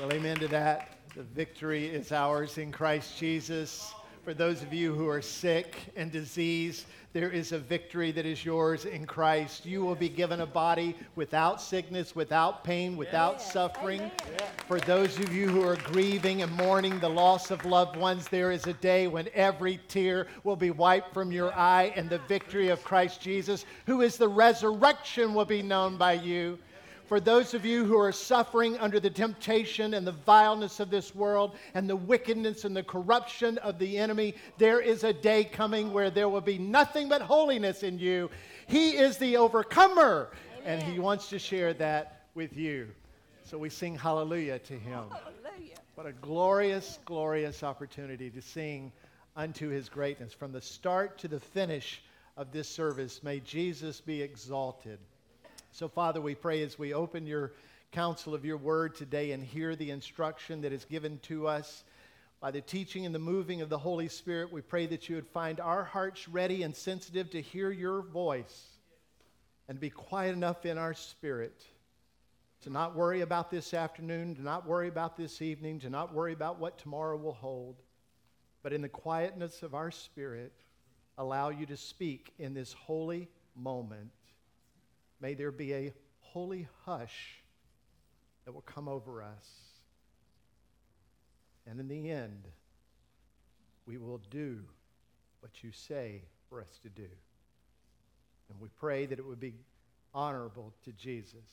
Well, amen to that. The victory is ours in Christ Jesus. For those of you who are sick and diseased, there is a victory that is yours in Christ. You will be given a body without sickness, without pain, without suffering. Amen. For those of you who are grieving and mourning the loss of loved ones, there is a day when every tear will be wiped from your eye, and the victory of Christ Jesus, who is the resurrection, will be known by you. For those of you who are suffering under the temptation and the vileness of this world and the wickedness and the corruption of the enemy, there is a day coming where there will be nothing but holiness in you. He is the overcomer, Amen. And he wants to share that with you. So we sing hallelujah to him. Hallelujah. What a glorious, glorious opportunity to sing unto his greatness. From the start to the finish of this service, may Jesus be exalted. So, Father, we pray as we open your counsel of your word today and hear the instruction that is given to us by the teaching and the moving of the Holy Spirit, we pray that you would find our hearts ready and sensitive to hear your voice and be quiet enough in our spirit to not worry about this afternoon, to not worry about this evening, to not worry about what tomorrow will hold, but in the quietness of our spirit, allow you to speak in this holy moment. May there be a holy hush that will come over us. And in the end, we will do what you say for us to do. And we pray that it would be honorable to Jesus.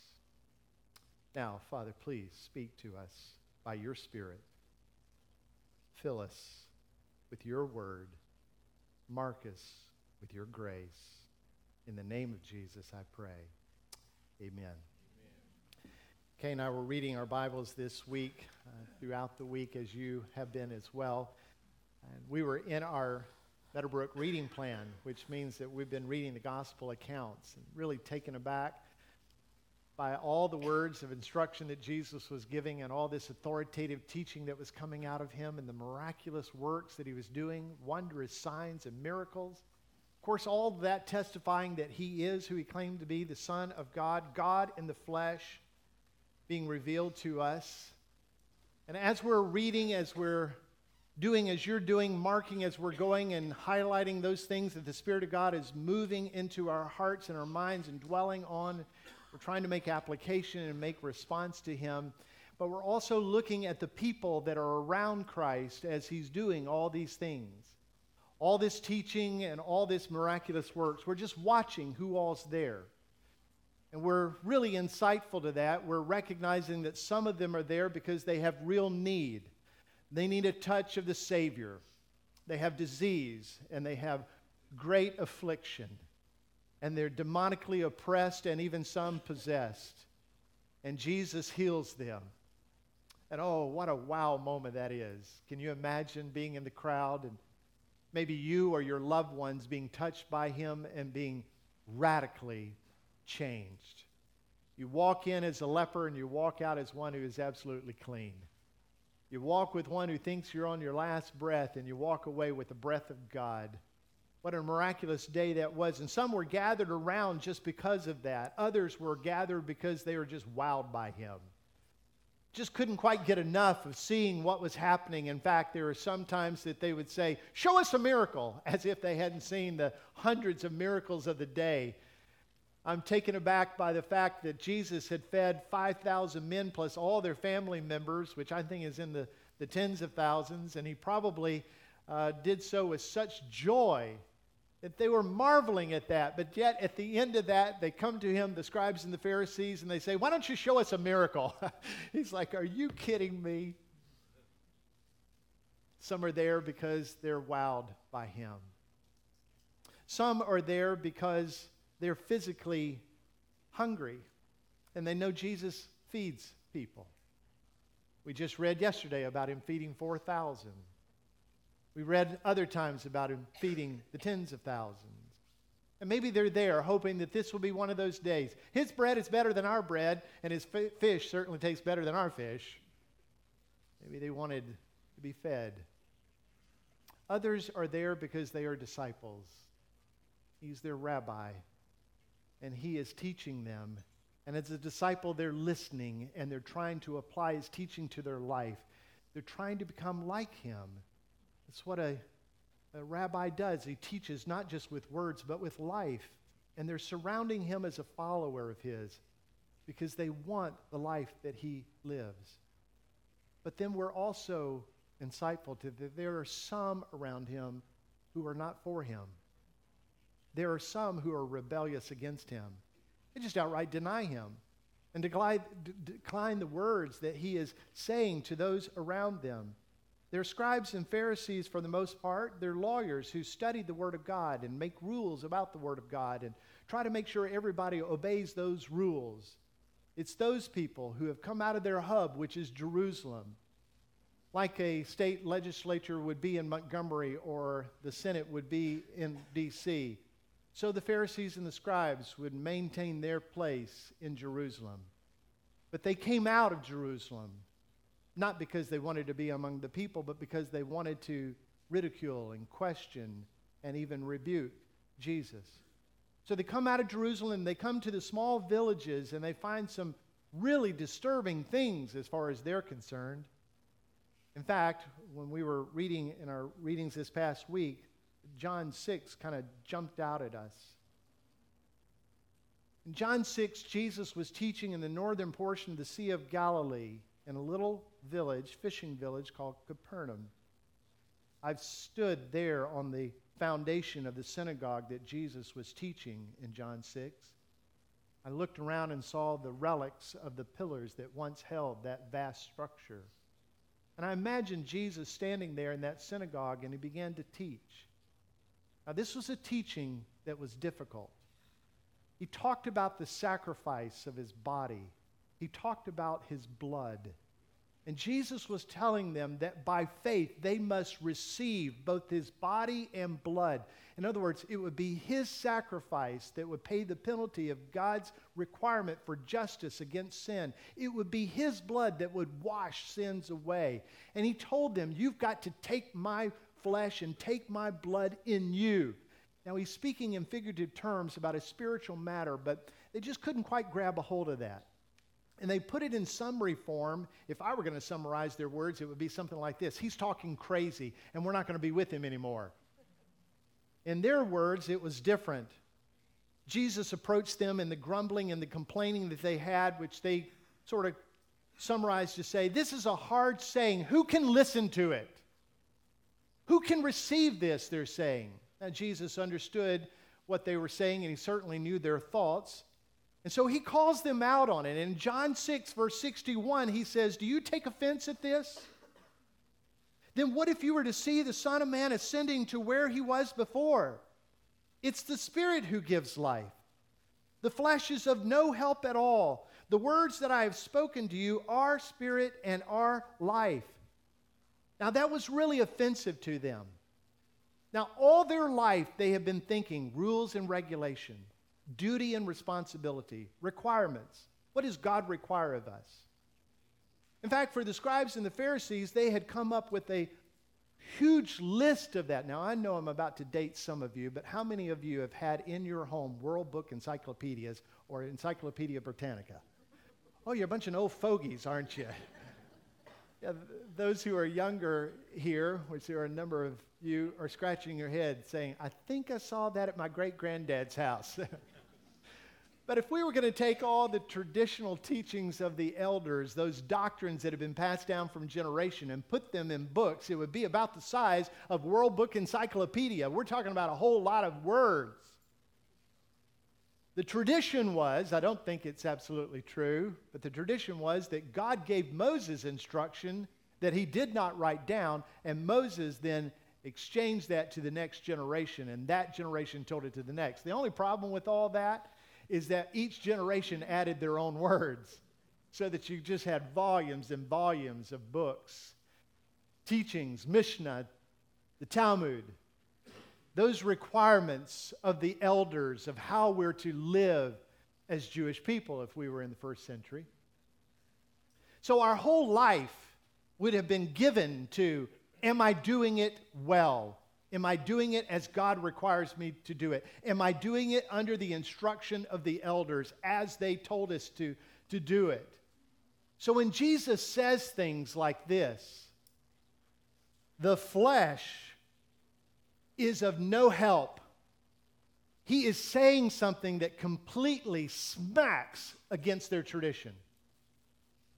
Now, Father, please speak to us by your Spirit. Fill us with your word. Mark us with your grace. In the name of Jesus, I pray. Amen. Kay and I were reading our Bibles this week, throughout the week, as you have been as well. And we were in our Meadowbrook reading plan, which means that we've been reading the gospel accounts and really taken aback by all the words of instruction that Jesus was giving and all this authoritative teaching that was coming out of him and the miraculous works that he was doing, wondrous signs and miracles. Of course, all that testifying that he is who he claimed to be, the Son of God, God in the flesh, being revealed to us. And as we're reading, as we're doing, as you're doing, marking as we're going and highlighting those things that the Spirit of God is moving into our hearts and our minds and dwelling on, we're trying to make application and make response to him. But we're also looking at the people that are around Christ as he's doing all these things. All this teaching and all this miraculous works, we're just watching who all's there. And we're really insightful to that. We're recognizing that some of them are there because they have real need. They need a touch of the Savior. They have disease and they have great affliction. And they're demonically oppressed and even some possessed. And Jesus heals them. And oh, what a wow moment that is. Can you imagine being in the crowd and maybe you or your loved ones being touched by him and being radically changed? You walk in as a leper and you walk out as one who is absolutely clean. You walk with one who thinks you're on your last breath and you walk away with the breath of God. What a miraculous day that was. And some were gathered around just because of that. Others were gathered because they were just wowed by him. Just couldn't quite get enough of seeing what was happening. In fact, there are some times that they would say, "Show us a miracle," as if they hadn't seen the hundreds of miracles of the day. I'm taken aback by the fact that Jesus had fed 5,000 men plus all their family members, which I think is in the tens of thousands, and he probably did so with such joy that they were marveling at that. But yet at the end of that, they come to him, the scribes and the Pharisees, and they say, "Why don't you show us a miracle?" He's like, "Are you kidding me?" Some are there because they're wowed by him. Some are there because they're physically hungry, and they know Jesus feeds people. We just read yesterday about him feeding 4,000. We read other times about him feeding the tens of thousands. And maybe they're there hoping that this will be one of those days. His bread is better than our bread, and his fish certainly tastes better than our fish. Maybe they wanted to be fed. Others are there because they are disciples. He's their rabbi, and he is teaching them And as a disciple, they're listening and they're trying to apply his teaching to their life. They're trying to become like him. That's what a rabbi does. He teaches not just with words, but with life. And they're surrounding him as a follower of his because they want the life that he lives. But then we're also insightful to that there are some around him who are not for him. There are some who are rebellious against him. They just outright deny him and decline the words that he is saying to those around them. They're scribes and Pharisees for the most part. They're lawyers who study the Word of God and make rules about the Word of God and try to make sure everybody obeys those rules. It's those people who have come out of their hub, which is Jerusalem, like a state legislature would be in Montgomery or the Senate would be in D.C. So the Pharisees and the scribes would maintain their place in Jerusalem. But they came out of Jerusalem, not because they wanted to be among the people, but because they wanted to ridicule and question and even rebuke Jesus. So they come out of Jerusalem, they come to the small villages, and they find some really disturbing things as far as they're concerned. In fact, when we were reading in our readings this past week, John 6 kind of jumped out at us. In John 6, Jesus was teaching in the northern portion of the Sea of Galilee in a little village, fishing village called Capernaum. I've stood there on the foundation of the synagogue that Jesus was teaching in John 6. I looked around and saw the relics of the pillars that once held that vast structure. And I imagined Jesus standing there in that synagogue, and he began to teach. Now, this was a teaching that was difficult. He talked about the sacrifice of his body. He talked about his blood. And Jesus was telling them that by faith they must receive both his body and blood. In other words, it would be his sacrifice that would pay the penalty of God's requirement for justice against sin. It would be his blood that would wash sins away. And he told them, you've got to take my flesh and take my blood in you. Now, he's speaking in figurative terms about a spiritual matter, but they just couldn't quite grab a hold of that. And they put it in summary form. If I were going to summarize their words, it would be something like this. He's talking crazy, and we're not going to be with him anymore. In their words, it was different. Jesus approached them in the grumbling and the complaining that they had, which they sort of summarized to say, this is a hard saying. Who can listen to it? Who can receive this, they're saying. Now, Jesus understood what they were saying, and he certainly knew their thoughts. And so he calls them out on it. In John 6, verse 61, he says, do you take offense at this? Then what if you were to see the Son of Man ascending to where he was before? It's the Spirit who gives life. The flesh is of no help at all. The words that I have spoken to you are spirit and are life. Now that was really offensive to them. Now all their life they have been thinking rules and regulations. Duty and responsibility, requirements. What does God require of us? In fact, for the scribes and the Pharisees, they had come up with a huge list of that. Now, I know I'm about to date some of you, but how many of you have had in your home World Book encyclopedias or Encyclopedia Britannica? Oh, you're a bunch of old fogies, aren't you? Yeah, those who are younger here, which there are a number of you, are scratching your head saying, I think I saw that at my great-granddad's house. But if we were going to take all the traditional teachings of the elders, those doctrines that have been passed down from generation, and put them in books, it would be about the size of World Book Encyclopedia. We're talking about a whole lot of words. The tradition was, I don't think it's absolutely true, but the tradition was that God gave Moses instruction that he did not write down, and Moses then exchanged that to the next generation, and that generation told it to the next. The only problem with all that is that each generation added their own words so that you just had volumes and volumes of books, teachings, Mishnah, the Talmud, those requirements of the elders of how we're to live as Jewish people if we were in the first century. So our whole life would have been given to, am I doing it well? Am I doing it as God requires me to do it? Am I doing it under the instruction of the elders as they told us to do it? So when Jesus says things like this, the flesh is of no help. He is saying something that completely smacks against their tradition.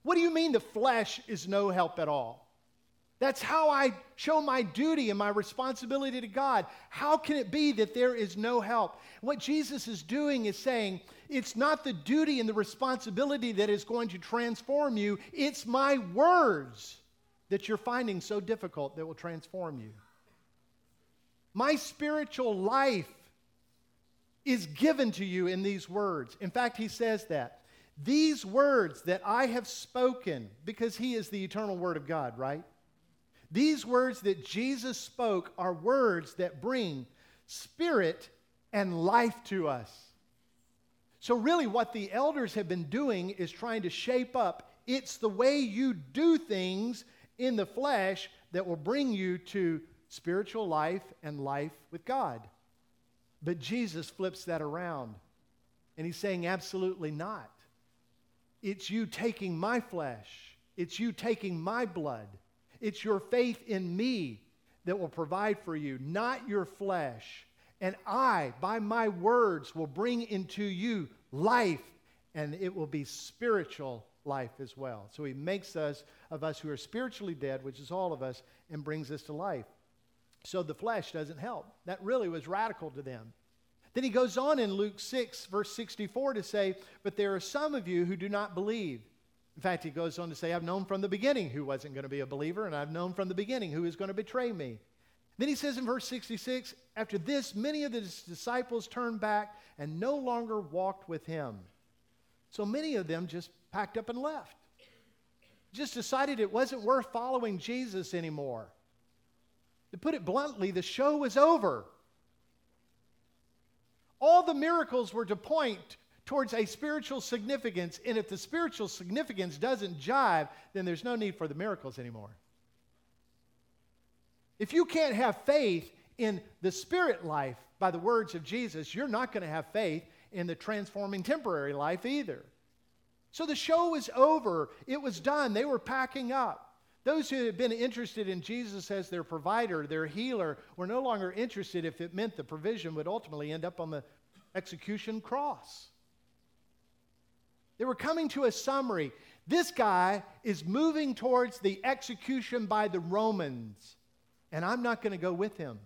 What do you mean the flesh is no help at all? That's how I show my duty and my responsibility to God. How can it be that there is no help? What Jesus is doing is saying, it's not the duty and the responsibility that is going to transform you. It's my words that you're finding so difficult that will transform you. My spiritual life is given to you in these words. In fact, he says that. These words that I have spoken, because he is the eternal word of God, right? These words that Jesus spoke are words that bring spirit and life to us. So really what the elders have been doing is trying to shape up. It's the way you do things in the flesh that will bring you to spiritual life and life with God. But Jesus flips that around, and he's saying absolutely not. It's you taking my flesh. It's you taking my blood. It's your faith in me that will provide for you, not your flesh. And I, by my words, will bring into you life, and it will be spiritual life as well. So he makes us of us who are spiritually dead, which is all of us, and brings us to life. So the flesh doesn't help. That really was radical to them. Then he goes on in Luke 6, verse 64 to say, but there are some of you who do not believe. In fact, he goes on to say, I've known from the beginning who wasn't going to be a believer, and I've known from the beginning who is going to betray me. Then he says in verse 66, after this, many of the disciples turned back and no longer walked with him. So many of them just packed up and left. Just decided it wasn't worth following Jesus anymore. To put it bluntly, the show was over. All the miracles were to point towards a spiritual significance, and if the spiritual significance doesn't jive, then there's no need for the miracles anymore. If you can't have faith in the spirit life by the words of Jesus, you're not going to have faith in the transforming temporary life either. So the show was over. It was done. They were packing up. Those who had been interested in Jesus as their provider, their healer, were no longer interested if it meant the provision would ultimately end up on the execution cross. They were coming to a summary. This guy is moving towards the execution by the Romans, and I'm not going to go with him.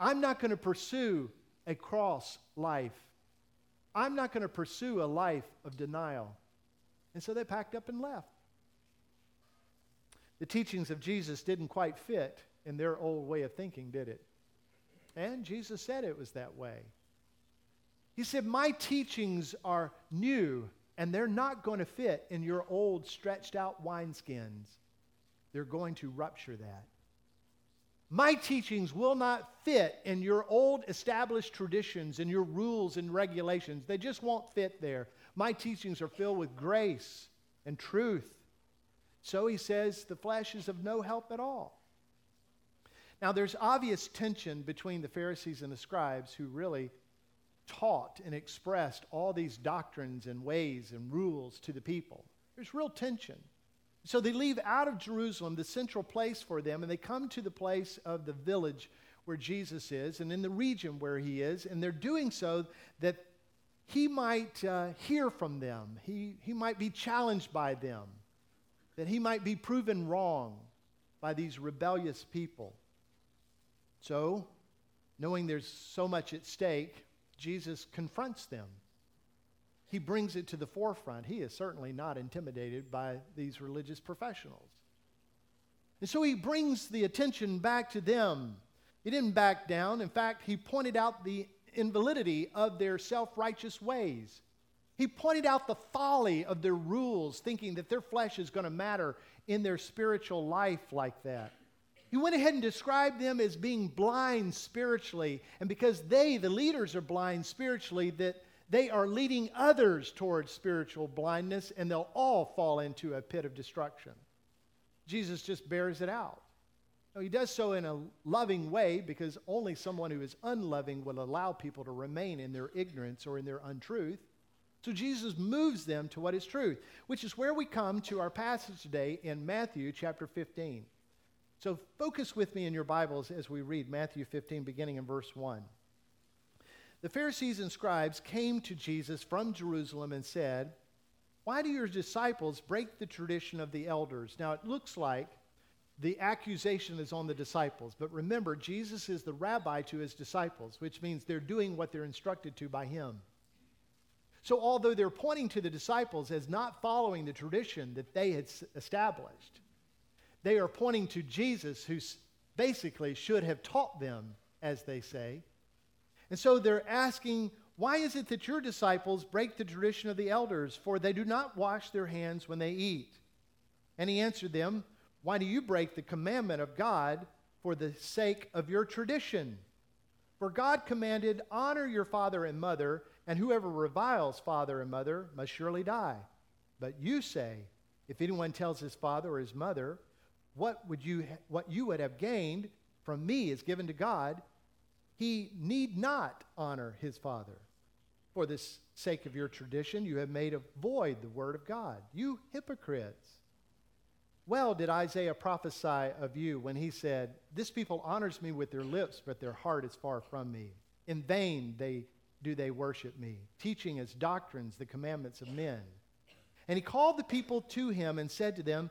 I'm not going to pursue a cross life. I'm not going to pursue a life of denial. And so they packed up and left. The teachings of Jesus didn't quite fit in their old way of thinking, did it? And Jesus said it was that way. He said, my teachings are new, and they're not going to fit in your old, stretched-out wineskins. They're going to rupture that. My teachings will not fit in your old, established traditions and your rules and regulations. They just won't fit there. My teachings are filled with grace and truth. So he says the flesh is of no help at all. Now, there's obvious tension between the Pharisees and the scribes, who really taught and expressed all these doctrines and ways and rules to the people. There's real tension. So they leave out of Jerusalem, the central place for them, and they come to the place of the village where Jesus is and in the region where he is, and they're doing so that he might hear from them. He might be challenged by them, that he might be proven wrong by these rebellious people. So, knowing there's so much at stake, Jesus confronts them. He brings it to the forefront. He is certainly not intimidated by these religious professionals. And so he brings the attention back to them. He didn't back down. In fact, he pointed out the invalidity of their self-righteous ways. He pointed out the folly of their rules, thinking that their flesh is going to matter in their spiritual life like that. He went ahead and described them as being blind spiritually, and because they, the leaders, are blind spiritually, that they are leading others towards spiritual blindness, and they'll all fall into a pit of destruction. Jesus just bears it out. No, he does so in a loving way, because only someone who is unloving will allow people to remain in their ignorance or in their untruth. So Jesus moves them to what is truth, which is where we come to our passage today in Matthew chapter 15. So focus with me in your Bibles as we read Matthew 15, beginning in verse 1. The Pharisees and scribes came to Jesus from Jerusalem and said, "Why do your disciples break the tradition of the elders?" Now it looks like the accusation is on the disciples, but remember, Jesus is the rabbi to his disciples, which means they're doing what they're instructed to by him. So although they're pointing to the disciples as not following the tradition that they had established, they are pointing to Jesus, who basically should have taught them, as they say. And so they're asking, "Why is it that your disciples break the tradition of the elders? For they do not wash their hands when they eat." And he answered them, "Why do you break the commandment of God for the sake of your tradition? For God commanded, 'Honor your father and mother, and whoever reviles father and mother must surely die.' But you say, 'If anyone tells his father or his mother, what you would have gained from me is given to God,' he need not honor his father. For the sake of your tradition, you have made void the word of God, you hypocrites. Well did Isaiah prophesy of you when he said, 'This people honors me with their lips, but their heart is far from me. In vain do they worship me, teaching as doctrines the commandments of men.' And he called the people to him and said to them,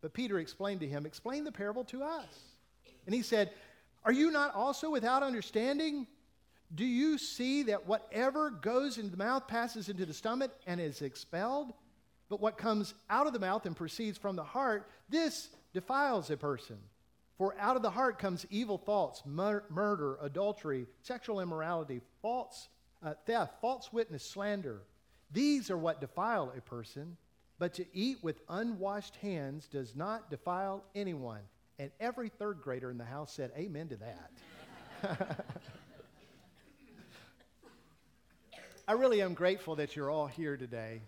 But Peter explained to him, "Explain the parable to us." And he said, "Are you not also without understanding? Do you see that whatever goes into the mouth passes into the stomach and is expelled? But what comes out of the mouth and proceeds from the heart, this defiles a person. For out of the heart comes evil thoughts, murder, adultery, sexual immorality, theft, false witness, slander. These are what defile a person. But to eat with unwashed hands does not defile anyone." And every third grader in the house said amen to that. I really am grateful that you're all here today.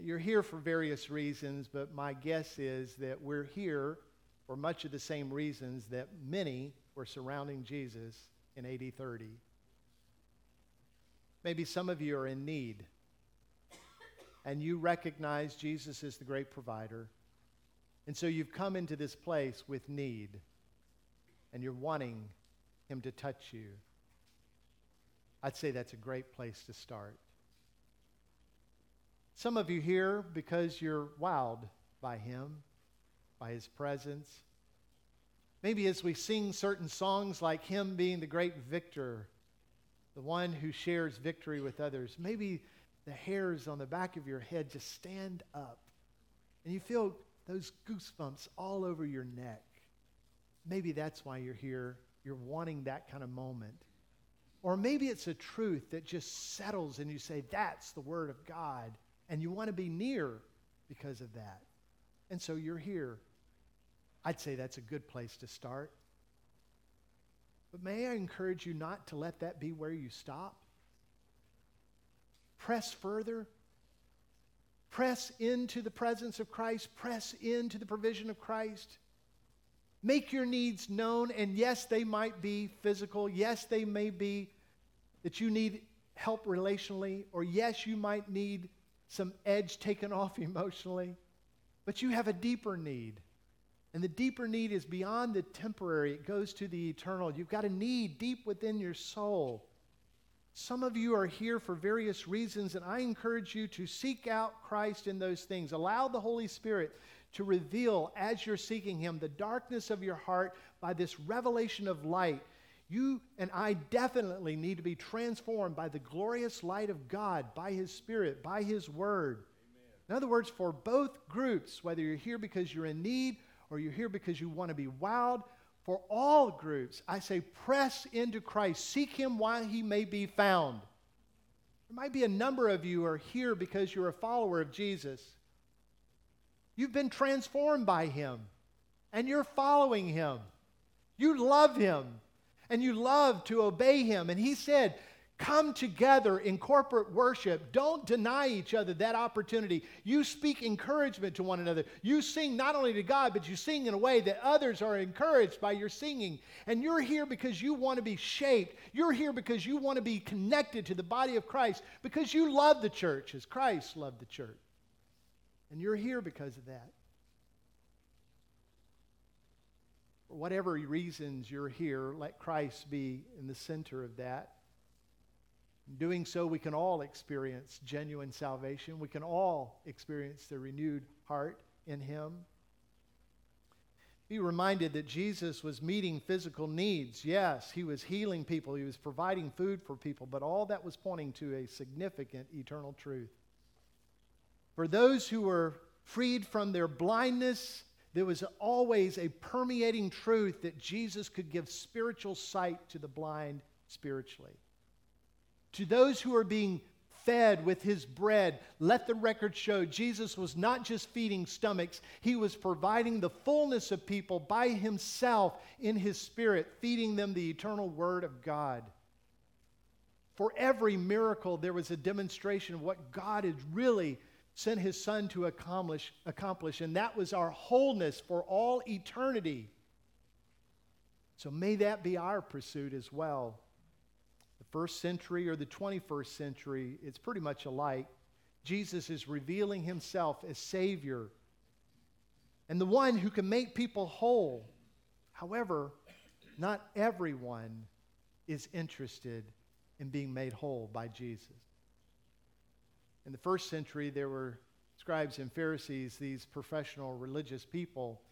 You're here for various reasons, but my guess is that we're here for much of the same reasons that many were surrounding Jesus in AD 30. Maybe some of you are in need, and you recognize Jesus is the great provider, and so you've come into this place with need, and you're wanting him to touch you. I'd say that's a great place to start. Some of you here because you're wowed by him, by his presence. Maybe as we sing certain songs like him being the great victor, the one who shares victory with others, maybe the hairs on the back of your head just stand up and you feel those goosebumps all over your neck. Maybe that's why you're here. You're wanting that kind of moment. Or maybe it's a truth that just settles and you say, "That's the word of God," and you want to be near because of that. And so you're here. I'd say that's a good place to start. But may I encourage you not to let that be where you stop. Press further. Press into the presence of Christ. Press into the provision of Christ. Make your needs known, and yes, they might be physical. Yes, they may be that you need help relationally, or yes, you might need some edge taken off emotionally, but you have a deeper need, and the deeper need is beyond the temporary. It goes to the eternal. You've got a need deep within your soul. Some of you are here for various reasons, and I encourage you to seek out Christ in those things. Allow the Holy Spirit to reveal, as you're seeking him, the darkness of your heart by this revelation of light. You and I definitely need to be transformed by the glorious light of God, by his Spirit, by his word. Amen. In other words, for both groups, whether you're here because you're in need or you're here because you want to be wowed, for all groups, I say, press into Christ. Seek him while he may be found. There might be a number of you are here because you're a follower of Jesus. You've been transformed by him, and you're following him. You love him, and you love to obey him. And he said, come together in corporate worship. Don't deny each other that opportunity. You speak encouragement to one another. You sing not only to God, but you sing in a way that others are encouraged by your singing. And you're here because you want to be shaped. You're here because you want to be connected to the body of Christ, because you love the church as Christ loved the church. And you're here because of that. For whatever reasons you're here, let Christ be in the center of that. In doing so, we can all experience genuine salvation. We can all experience the renewed heart in him. Be reminded that Jesus was meeting physical needs. Yes, he was healing people. He was providing food for people. But all that was pointing to a significant eternal truth. For those who were freed from their blindness, there was always a permeating truth that Jesus could give spiritual sight to the blind spiritually. To those who are being fed with his bread, let the record show Jesus was not just feeding stomachs. He was providing the fullness of people by himself in his Spirit, feeding them the eternal Word of God. For every miracle, there was a demonstration of what God had really sent his Son to accomplish, and that was our wholeness for all eternity. So may that be our pursuit as well. The first century or the 21st century, it's pretty much alike. Jesus is revealing himself as Savior and the one who can make people whole. However, not everyone is interested in being made whole by Jesus. In the first century, there were scribes and Pharisees, these professional religious people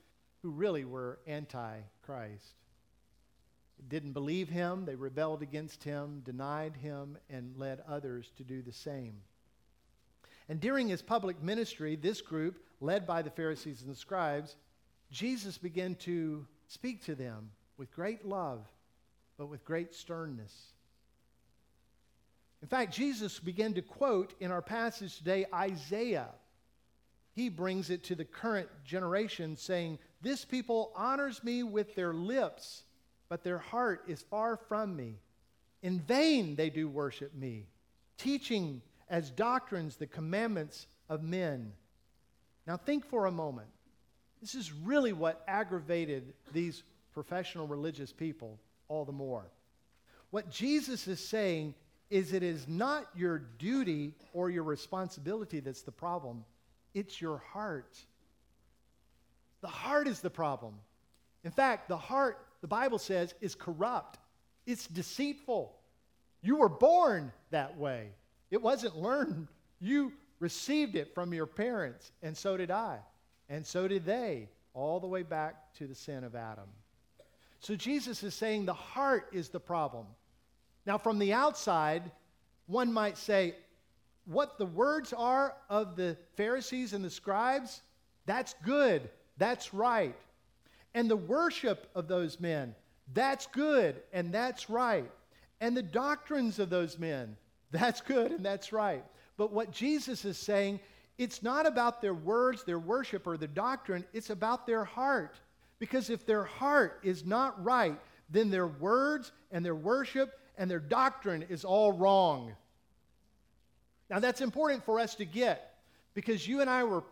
who really were anti-Christ. Didn't believe him, they rebelled against him, denied him, and led others to do the same. And during his public ministry, this group, led by the Pharisees and the scribes, Jesus began to speak to them with great love, but with great sternness. In fact, Jesus began to quote in our passage today Isaiah. He brings it to the current generation, saying, "This people honors me with their lips, but their heart is far from me. In vain they do worship me, teaching as doctrines the commandments of men." Now think for a moment. This is really what aggravated these professional religious people all the more. What Jesus is saying is it is not your duty or your responsibility that's the problem. It's your heart. The heart is the problem. In fact, the heart, the Bible says, is corrupt. It's deceitful. You were born that way. It wasn't learned. You received it from your parents, and so did I, and so did they, all the way back to the sin of Adam. So Jesus is saying the heart is the problem. Now, from the outside, one might say, what the words are of the Pharisees and the scribes, that's good, that's right. And the worship of those men, that's good and that's right. And the doctrines of those men, that's good and that's right. But what Jesus is saying, it's not about their words, their worship, or their doctrine. It's about their heart. Because if their heart is not right, then their words and their worship and their doctrine is all wrong. Now that's important for us to get, because you and I were,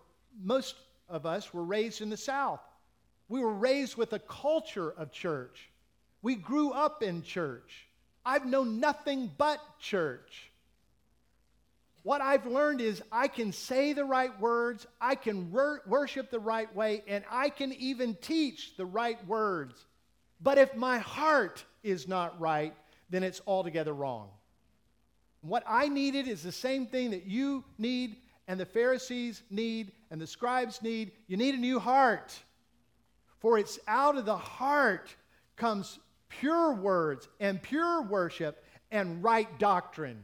most of us were raised in the South. We were raised with a culture of church. We grew up in church. I've known nothing but church. What I've learned is I can say the right words, I can worship the right way, and I can even teach the right words. But if my heart is not right, then it's altogether wrong. What I needed is the same thing that you need, and the Pharisees need, and the scribes need. You need a new heart. For it's out of the heart comes pure words and pure worship and right doctrine.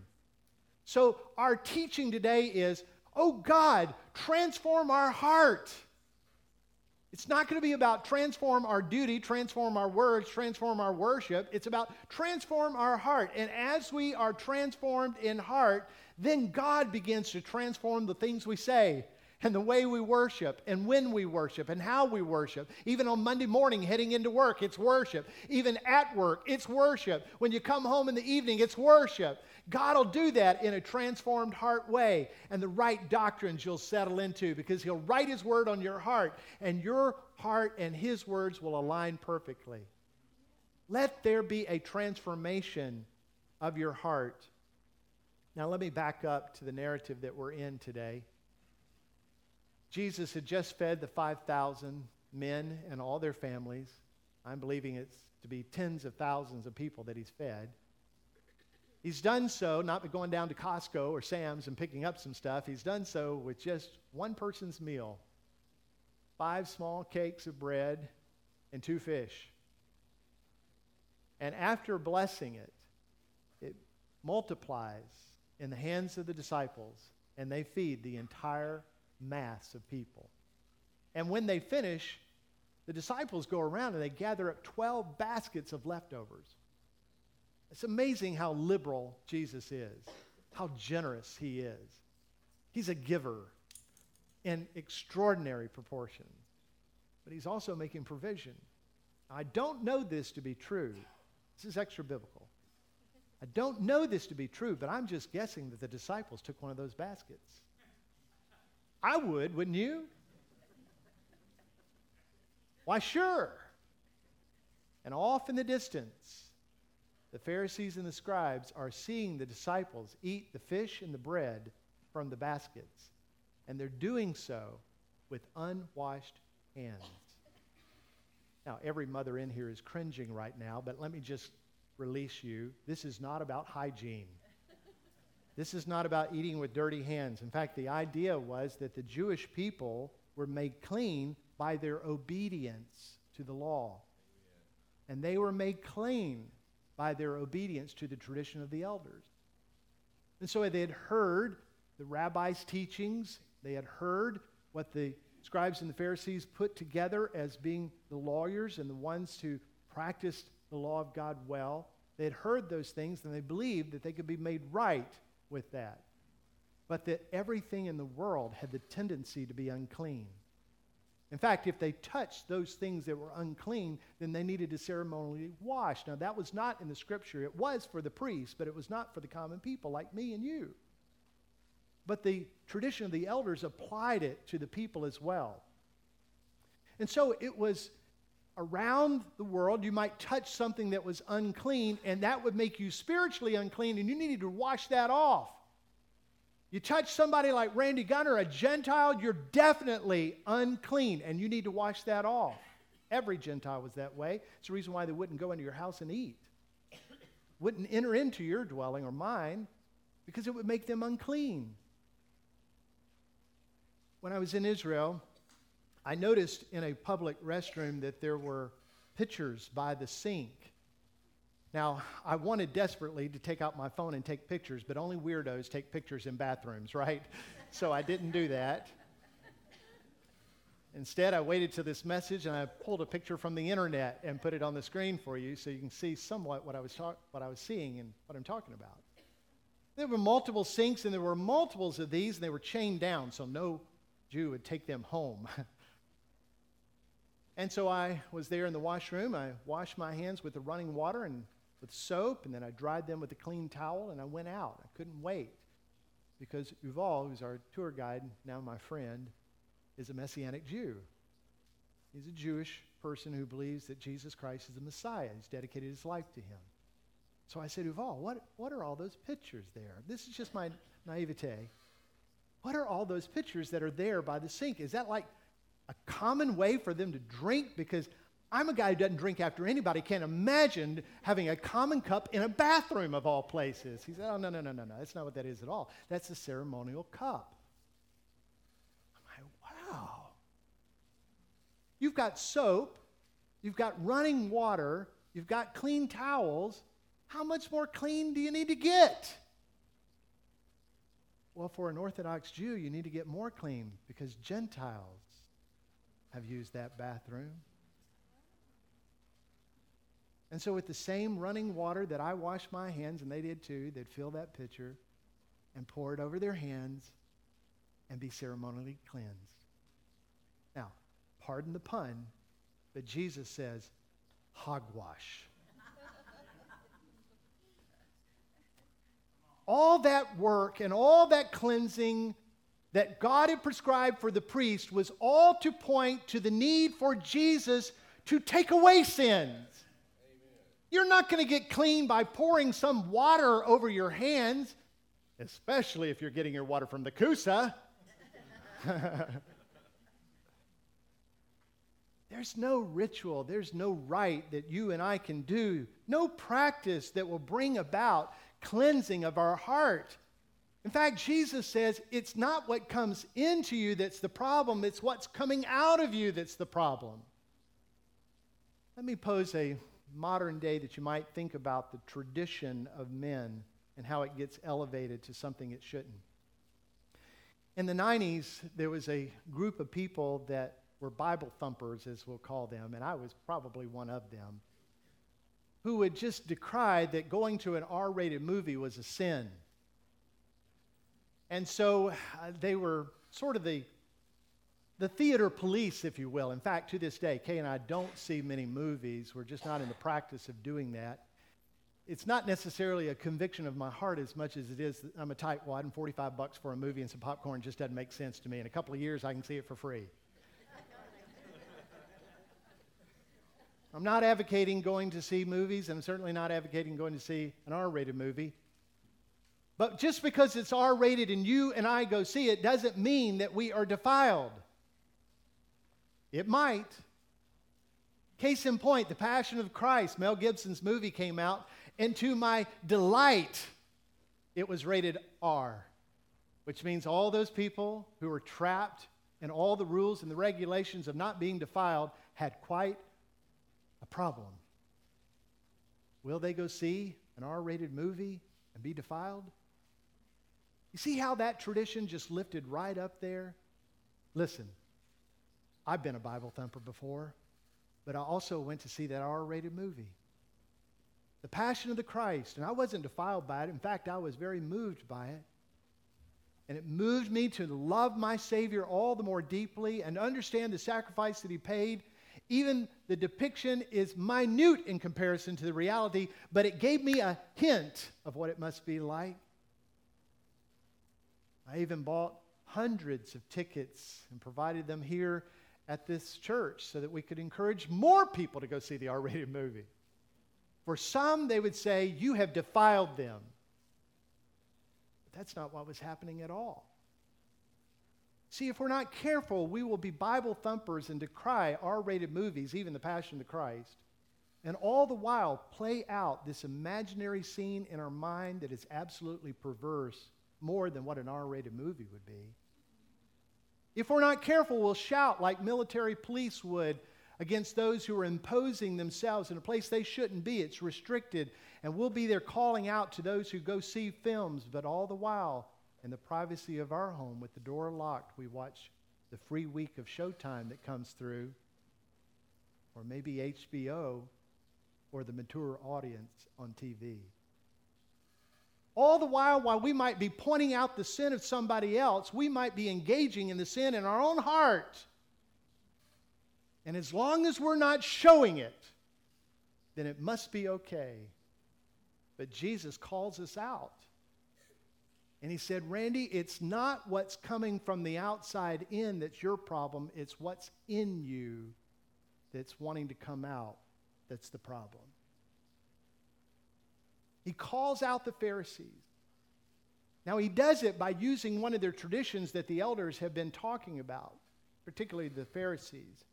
So our teaching today is, oh God, transform our heart. It's not going to be about transform our duty, transform our words, transform our worship. It's about transform our heart. And as we are transformed in heart, then God begins to transform the things we say and the way we worship and when we worship and how we worship. Even on Monday morning heading into work, it's worship. Even at work, it's worship. When you come home in the evening, it's worship. God will do that in a transformed heart way, and the right doctrines you'll settle into, because he'll write his word on your heart, and your heart and his words will align perfectly. Let there be a transformation of your heart. Now let me back up to the narrative that we're in today. Jesus had just fed the 5,000 men and all their families. I'm believing it's to be tens of thousands of people that he's fed. He's done so, not by going down to Costco or Sam's and picking up some stuff. He's done so with just one person's meal. 5 small cakes of bread and 2 fish. And after blessing it, it multiplies in the hands of the disciples, and they feed the entire mass of people. And when they finish, the disciples go around and they gather up 12 baskets of leftovers. It's amazing how liberal Jesus is, how generous he is. He's a giver in extraordinary proportion, but he's also making provision. I don't know this to be true. This is extra biblical. I don't know this to be true, but I'm just guessing that the disciples took one of those baskets. I would, wouldn't you? Why, sure. And off in the distance, the Pharisees and the scribes are seeing the disciples eat the fish and the bread from the baskets, and they're doing so with unwashed hands. Now, every mother in here is cringing right now, but let me just release you. This is not about hygiene. This is not about eating with dirty hands. In fact, the idea was that the Jewish people were made clean by their obedience to the law, and they were made clean by their obedience to the tradition of the elders. And so they had heard the rabbis' teachings. They had heard what the scribes and the Pharisees put together as being the lawyers and the ones who practiced the law of God well. They had heard those things, and they believed that they could be made right with that. But that everything in the world had the tendency to be unclean. In fact, if they touched those things that were unclean, then they needed to ceremonially wash. Now, that was not in the scripture. It was for the priests, but it was not for the common people like me and you. But the tradition of the elders applied it to the people as well. And so it was around the world, you might touch something that was unclean, and that would make you spiritually unclean, and you needed to wash that off. You touch somebody like Randy Gunner, a Gentile, you're definitely unclean, and you need to wash that off. Every Gentile was that way. It's the reason why they wouldn't go into your house and eat, wouldn't enter into your dwelling or mine, because it would make them unclean. When I was in Israel, I noticed in a public restroom that there were pitchers by the sink. Now, I wanted desperately to take out my phone and take pictures, but only weirdos take pictures in bathrooms, right? So I didn't do that. Instead, I waited till this message, and I pulled a picture from the internet and put it on the screen for you so you can see somewhat what I was seeing and what I'm talking about. There were multiple sinks, and there were multiples of these, and they were chained down, so no Jew would take them home. And so I was there in the washroom. I washed my hands with the running water and with soap, and then I dried them with a clean towel, and I went out. I couldn't wait, because Yuval, who's our tour guide, now my friend, is a Messianic Jew. He's a Jewish person who believes that Jesus Christ is the Messiah. He's dedicated his life to him. So I said, Yuval, what are all those pictures there? This is just my naivete. What are all those pictures that are there by the sink? Is that like a common way for them to drink? Because I'm a guy who doesn't drink after anybody. Can't imagine having a common cup in a bathroom of all places. He said, oh, no. That's not what that is at all. That's a ceremonial cup. I'm like, wow. You've got soap. You've got running water. You've got clean towels. How much more clean do you need to get? Well, for an Orthodox Jew, you need to get more clean, because Gentiles I've used that bathroom. And so with the same running water that I washed my hands, and they did too, they'd fill that pitcher and pour it over their hands and be ceremonially cleansed. Now, pardon the pun, but Jesus says, hogwash. All that work and all that cleansing that God had prescribed for the priest was all to point to the need for Jesus to take away sins. You're not going to get clean by pouring some water over your hands, especially if you're getting your water from the Coosa. There's no ritual, there's no rite that you and I can do, no practice that will bring about cleansing of our heart. In fact, Jesus says it's not what comes into you that's the problem, it's what's coming out of you that's the problem. Let me pose a modern day that you might think about the tradition of men and how it gets elevated to something it shouldn't. In the 90s, there was a group of people that were Bible thumpers, as we'll call them, and I was probably one of them, who would just decry that going to an R-rated movie was a sin. And so they were sort of the theater police, if you will. In fact, to this day, Kay and I don't see many movies. We're just not in the practice of doing that. It's not necessarily a conviction of my heart as much as it is that I'm a tightwad, and $45 for a movie and some popcorn just doesn't make sense to me. In a couple of years, I can see it for free. I'm not advocating going to see movies, and I'm certainly not advocating going to see an R-rated movie. But just because it's R-rated and you and I go see it doesn't mean that we are defiled. It might. Case in point, The Passion of Christ, Mel Gibson's movie came out, and to my delight, it was rated R, which means all those people who were trapped in all the rules and the regulations of not being defiled had quite a problem. Will they go see an R-rated movie and be defiled? You see how that tradition just lifted right up there? Listen, I've been a Bible thumper before, but I also went to see that R-rated movie, The Passion of the Christ, and I wasn't defiled by it. In fact, I was very moved by it, and it moved me to love my Savior all the more deeply and understand the sacrifice that He paid. Even the depiction is minute in comparison to the reality, but it gave me a hint of what it must be like. I even bought hundreds of tickets and provided them here at this church so that we could encourage more people to go see the R-rated movie. For some, they would say, you have defiled them. But that's not what was happening at all. See, if we're not careful, we will be Bible thumpers and decry R-rated movies, even The Passion of the Christ, and all the while play out this imaginary scene in our mind that is absolutely perverse, more than what an R-rated movie would be. If we're not careful, we'll shout like military police would against those who are imposing themselves in a place they shouldn't be. It's restricted, and we'll be there calling out to those who go see films, but all the while, in the privacy of our home with the door locked, we watch the free week of Showtime that comes through, or maybe HBO, or the mature audience on TV. All the while we might be pointing out the sin of somebody else, we might be engaging in the sin in our own heart. And as long as we're not showing it, then it must be okay. But Jesus calls us out. And He said, Randy, it's not what's coming from the outside in that's your problem. It's what's in you that's wanting to come out that's the problem. He calls out the Pharisees. Now, He does it by using one of their traditions that the elders have been talking about, particularly the Pharisees.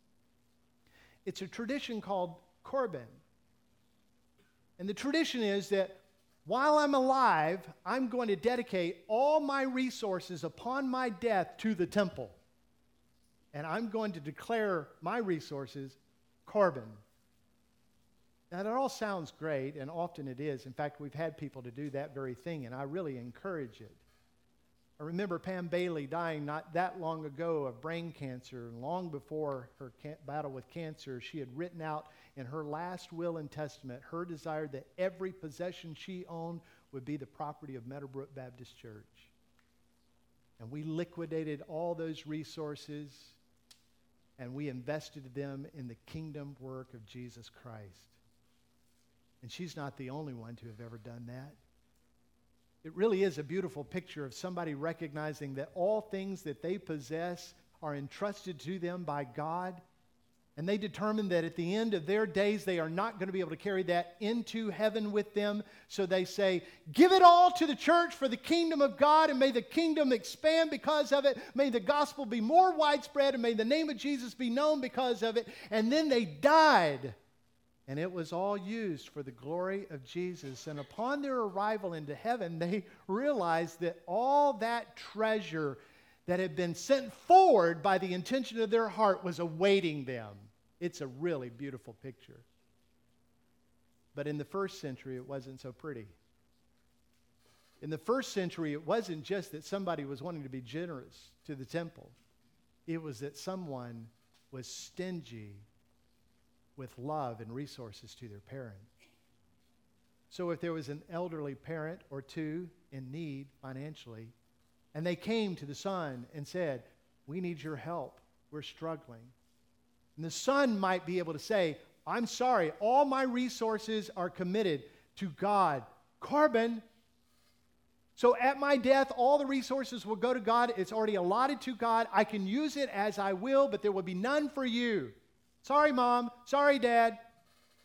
It's a tradition called Korban. And the tradition is that while I'm alive, I'm going to dedicate all my resources upon my death to the temple. And I'm going to declare my resources Korban. Now, that all sounds great, and often it is. In fact, we've had people to do that very thing, and I really encourage it. I remember Pam Bailey dying not that long ago of brain cancer. Long before her battle with cancer, she had written out in her last will and testament her desire that every possession she owned would be the property of Meadowbrook Baptist Church. And we liquidated all those resources and we invested them in the kingdom work of Jesus Christ. And she's not the only one to have ever done that. It really is a beautiful picture of somebody recognizing that all things that they possess are entrusted to them by God, and they determine that at the end of their days, they are not going to be able to carry that into heaven with them. So they say, give it all to the church for the kingdom of God, and may the kingdom expand because of it. May the gospel be more widespread, and may the name of Jesus be known because of it. And then they died. And it was all used for the glory of Jesus. And upon their arrival into heaven, they realized that all that treasure that had been sent forward by the intention of their heart was awaiting them. It's a really beautiful picture. But in the first century, it wasn't so pretty. In the first century, it wasn't just that somebody was wanting to be generous to the temple. It was that someone was stingy with love and resources to their parent. So if there was an elderly parent or two in need financially, and they came to the son and said, we need your help, we're struggling. And the son might be able to say, I'm sorry, all my resources are committed to God. Carbon. So at my death, all the resources will go to God. It's already allotted to God. I can use it as I will, but there will be none for you. Sorry, Mom. Sorry, Dad.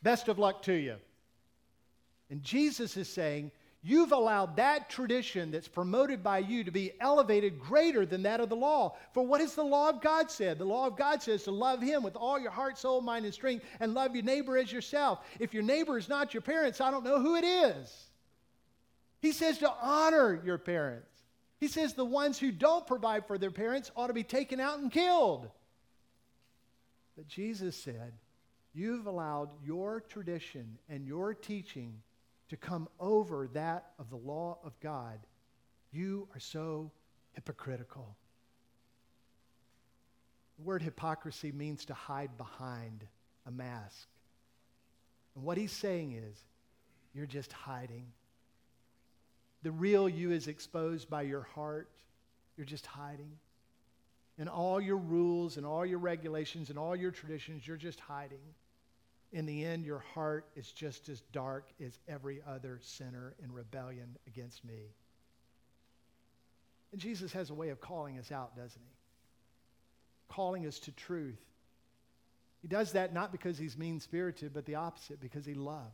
Best of luck to you. And Jesus is saying, you've allowed that tradition that's promoted by you to be elevated greater than that of the law. For what has the law of God said? The law of God says to love him with all your heart, soul, mind, and strength, and love your neighbor as yourself. If your neighbor is not your parents, I don't know who it is. He says to honor your parents. He says the ones who don't provide for their parents ought to be taken out and killed. But Jesus said, you've allowed your tradition and your teaching to come over that of the law of God. You are so hypocritical. The word hypocrisy means to hide behind a mask. And what he's saying is, you're just hiding. The real you is exposed by your heart. You're just hiding. And all your rules and all your regulations and all your traditions, you're just hiding. In the end, your heart is just as dark as every other sinner in rebellion against me. And Jesus has a way of calling us out, doesn't he? Calling us to truth. He does that not because he's mean-spirited, but the opposite, because he loves.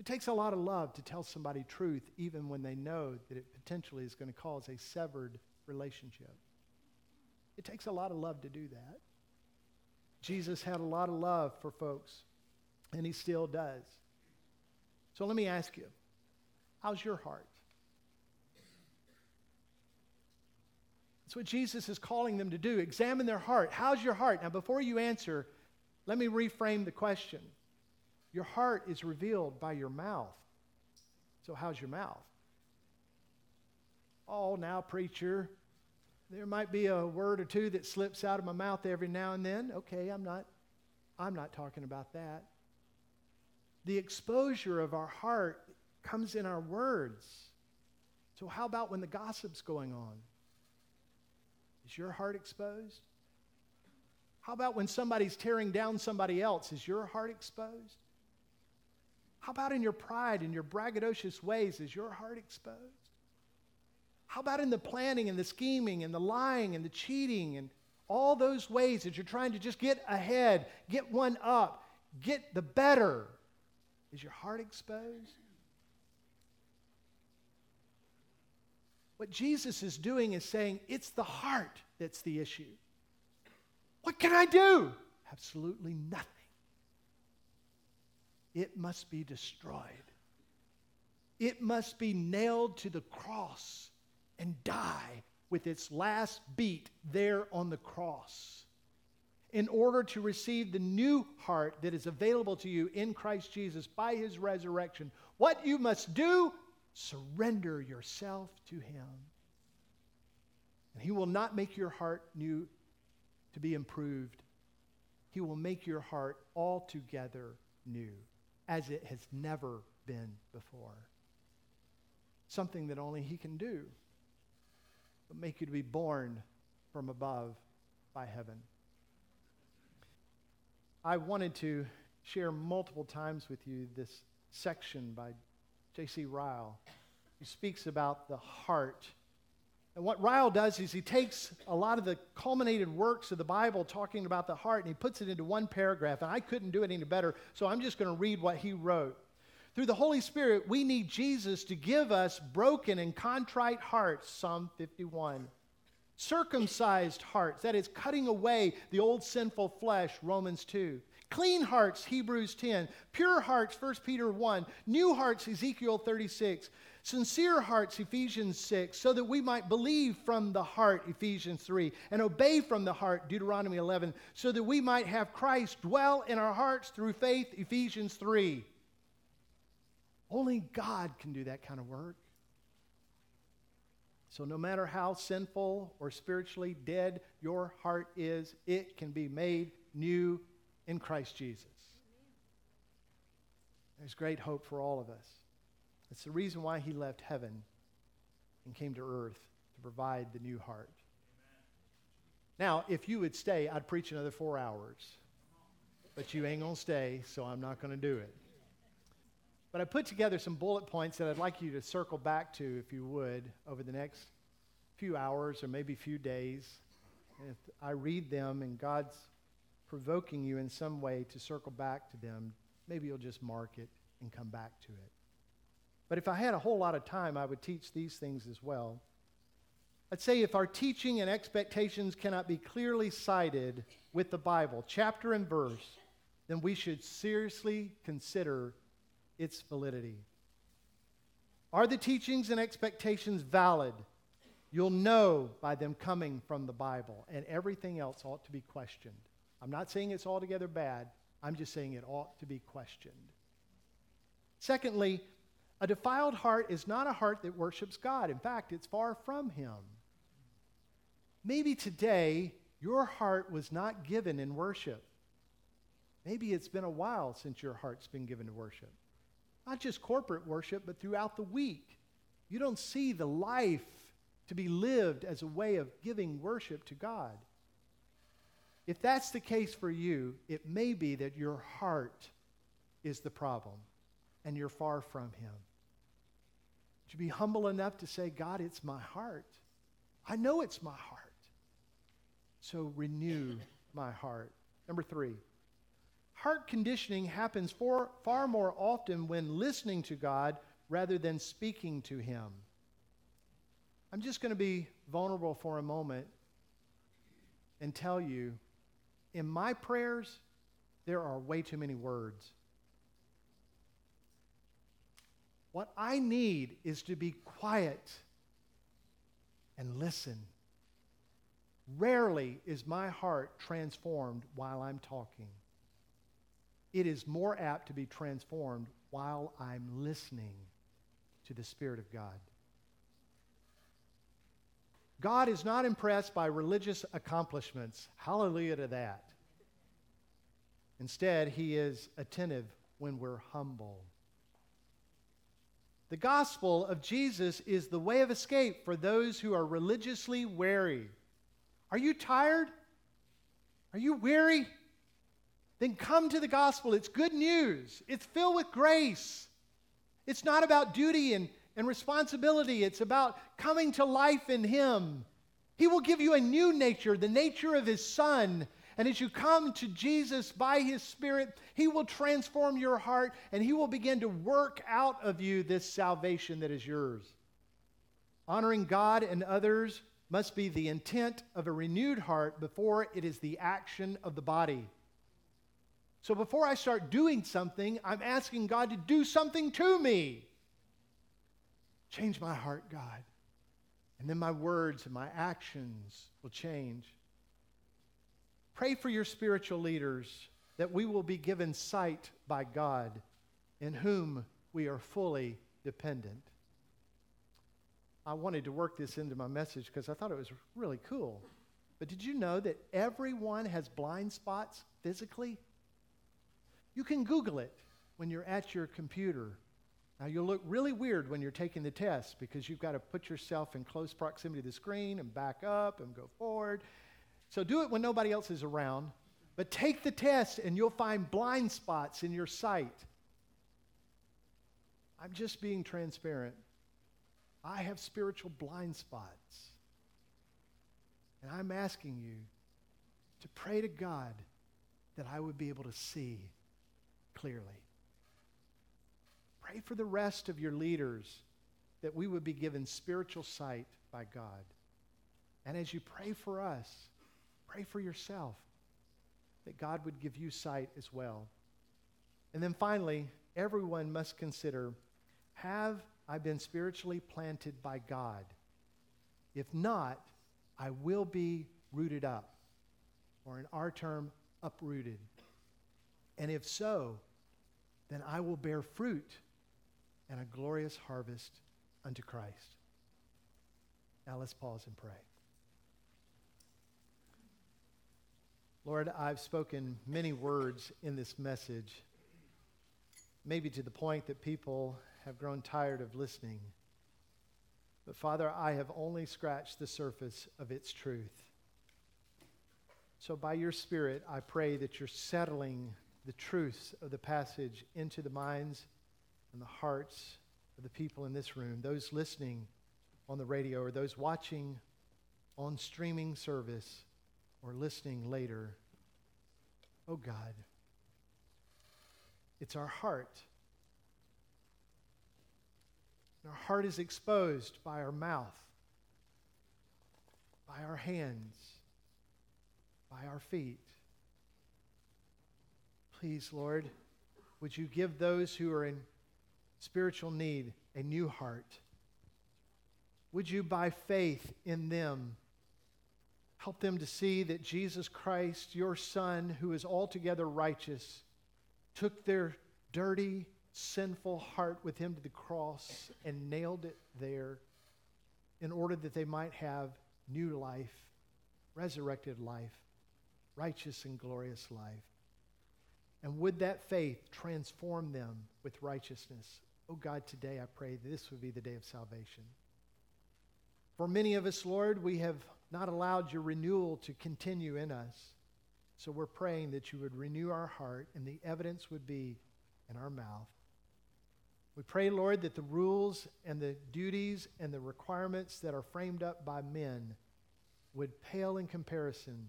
It takes a lot of love to tell somebody truth, even when they know that it potentially is going to cause a severed relationship. It takes a lot of love to do that. Jesus had a lot of love for folks, and he still does. So let me ask you, how's your heart? That's what Jesus is calling them to do. Examine their heart. How's your heart? Now, before you answer, let me reframe the question. Your heart is revealed by your mouth. So how's your mouth? Oh, now, preacher, there might be a word or two that slips out of my mouth every now and then. Okay, I'm not talking about that. The exposure of our heart comes in our words. So how about when the gossip's going on? Is your heart exposed? How about when somebody's tearing down somebody else? Is your heart exposed? How about in your pride and your braggadocious ways? Is your heart exposed? How about in the planning and the scheming and the lying and the cheating and all those ways that you're trying to just get ahead, get one up, get the better? Is your heart exposed? What Jesus is doing is saying it's the heart that's the issue. What can I do? Absolutely nothing. It must be destroyed. It must be nailed to the cross and die with its last beat there on the cross in order to receive the new heart that is available to you in Christ Jesus by his resurrection. What you must do, surrender yourself to him. And he will not make your heart new to be improved. He will make your heart altogether new, as it has never been before. Something that only he can do, but make you to be born from above by heaven. I wanted to share multiple times with you this section by J.C. Ryle. He speaks about the heart. And what Ryle does is he takes a lot of the culminated works of the Bible talking about the heart, and he puts it into one paragraph, and I couldn't do it any better, so I'm just going to read what he wrote. Through the Holy Spirit, we need Jesus to give us broken and contrite hearts, Psalm 51. Circumcised hearts, that is, cutting away the old sinful flesh, Romans 2. Clean hearts, Hebrews 10. Pure hearts, 1 Peter 1. New hearts, Ezekiel 36. Sincere hearts, Ephesians 6. So that we might believe from the heart, Ephesians 3. And obey from the heart, Deuteronomy 11. So that we might have Christ dwell in our hearts through faith, Ephesians 3. Only God can do that kind of work. So no matter how sinful or spiritually dead your heart is, it can be made new in Christ Jesus. There's great hope for all of us. It's the reason why he left heaven and came to earth, to provide the new heart. Now, if you would stay, I'd preach another 4 hours. But you ain't going to stay, so I'm not going to do it. But I put together some bullet points that I'd like you to circle back to, if you would, over the next few hours or maybe few days. And if I read them and God's provoking you in some way to circle back to them, maybe you'll just mark it and come back to it. But if I had a whole lot of time, I would teach these things as well. I'd say if our teaching and expectations cannot be clearly cited with the Bible, chapter and verse, then we should seriously consider its validity. Are the teachings and expectations valid? You'll know by them coming from the Bible, and everything else ought to be questioned. I'm not saying it's altogether bad. I'm just saying it ought to be questioned. Secondly, a defiled heart is not a heart that worships God. In fact, it's far from him. Maybe today your heart was not given in worship. Maybe it's been a while since your heart's been given to worship. Not just corporate worship, but throughout the week. You don't see the life to be lived as a way of giving worship to God. If that's the case for you, it may be that your heart is the problem and you're far from him. To be humble enough to say, God, it's my heart. I know it's my heart. So renew my heart. Number 3, heart conditioning happens far more often when listening to God rather than speaking to him. I'm just going to be vulnerable for a moment and tell you, in my prayers, there are way too many words. What I need is to be quiet and listen. Rarely is my heart transformed while I'm talking. It is more apt to be transformed while I'm listening to the Spirit of God. God is not impressed by religious accomplishments. Hallelujah to that. Instead, he is attentive when we're humble. The gospel of Jesus is the way of escape for those who are religiously weary. Are you tired? Are you weary? Then come to the gospel. It's good news. It's filled with grace. It's not about duty and responsibility. It's about coming to life in him. He will give you a new nature, the nature of his Son. And as you come to Jesus by his Spirit, he will transform your heart, and he will begin to work out of you this salvation that is yours. Honoring God and others must be the intent of a renewed heart before it is the action of the body. So before I start doing something, I'm asking God to do something to me. Change my heart, God. And then my words and my actions will change. Pray for your spiritual leaders that we will be given sight by God, in whom we are fully dependent. I wanted to work this into my message because I thought it was really cool. But did you know that everyone has blind spots physically? You can Google it when you're at your computer. Now, you'll look really weird when you're taking the test because you've got to put yourself in close proximity to the screen and back up and go forward. So do it when nobody else is around. But take the test and you'll find blind spots in your sight. I'm just being transparent. I have spiritual blind spots. And I'm asking you to pray to God that I would be able to see clearly. Pray for the rest of your leaders that we would be given spiritual sight by God. And as you pray for us, pray for yourself that God would give you sight as well. And then finally, everyone must consider, have I been spiritually planted by God? If not, I will be rooted up, or in our term, uprooted. And if so, then I will bear fruit and a glorious harvest unto Christ. Now let's pause and pray. Lord, I've spoken many words in this message, maybe to the point that people have grown tired of listening. But Father, I have only scratched the surface of its truth. So by your Spirit, I pray that you're settling the truths of the passage into the minds and the hearts of the people in this room, those listening on the radio or those watching on streaming service or listening later. Oh God, it's our heart. Our heart is exposed by our mouth, by our hands, by our feet. Please, Lord, would you give those who are in spiritual need a new heart? Would you, by faith in them, help them to see that Jesus Christ, your Son, who is altogether righteous, took their dirty, sinful heart with him to the cross and nailed it there in order that they might have new life, resurrected life, righteous and glorious life. And would that faith transform them with righteousness? Oh God, today I pray this would be the day of salvation. For many of us, Lord, we have not allowed your renewal to continue in us. So we're praying that you would renew our heart and the evidence would be in our mouth. We pray, Lord, that the rules and the duties and the requirements that are framed up by men would pale in comparison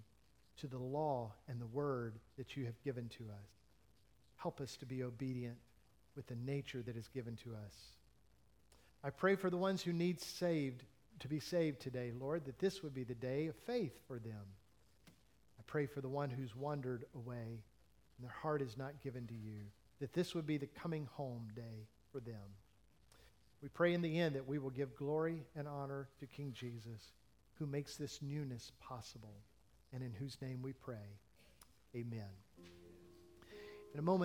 to the law and the word that you have given to us. Help us to be obedient with the nature that is given to us. I pray for the ones who need saved to be saved today, Lord, that this would be the day of faith for them. I pray for the one who's wandered away and their heart is not given to you, that this would be the coming home day for them. We pray in the end that we will give glory and honor to King Jesus, who makes this newness possible, and in whose name we pray. Amen. In a moment,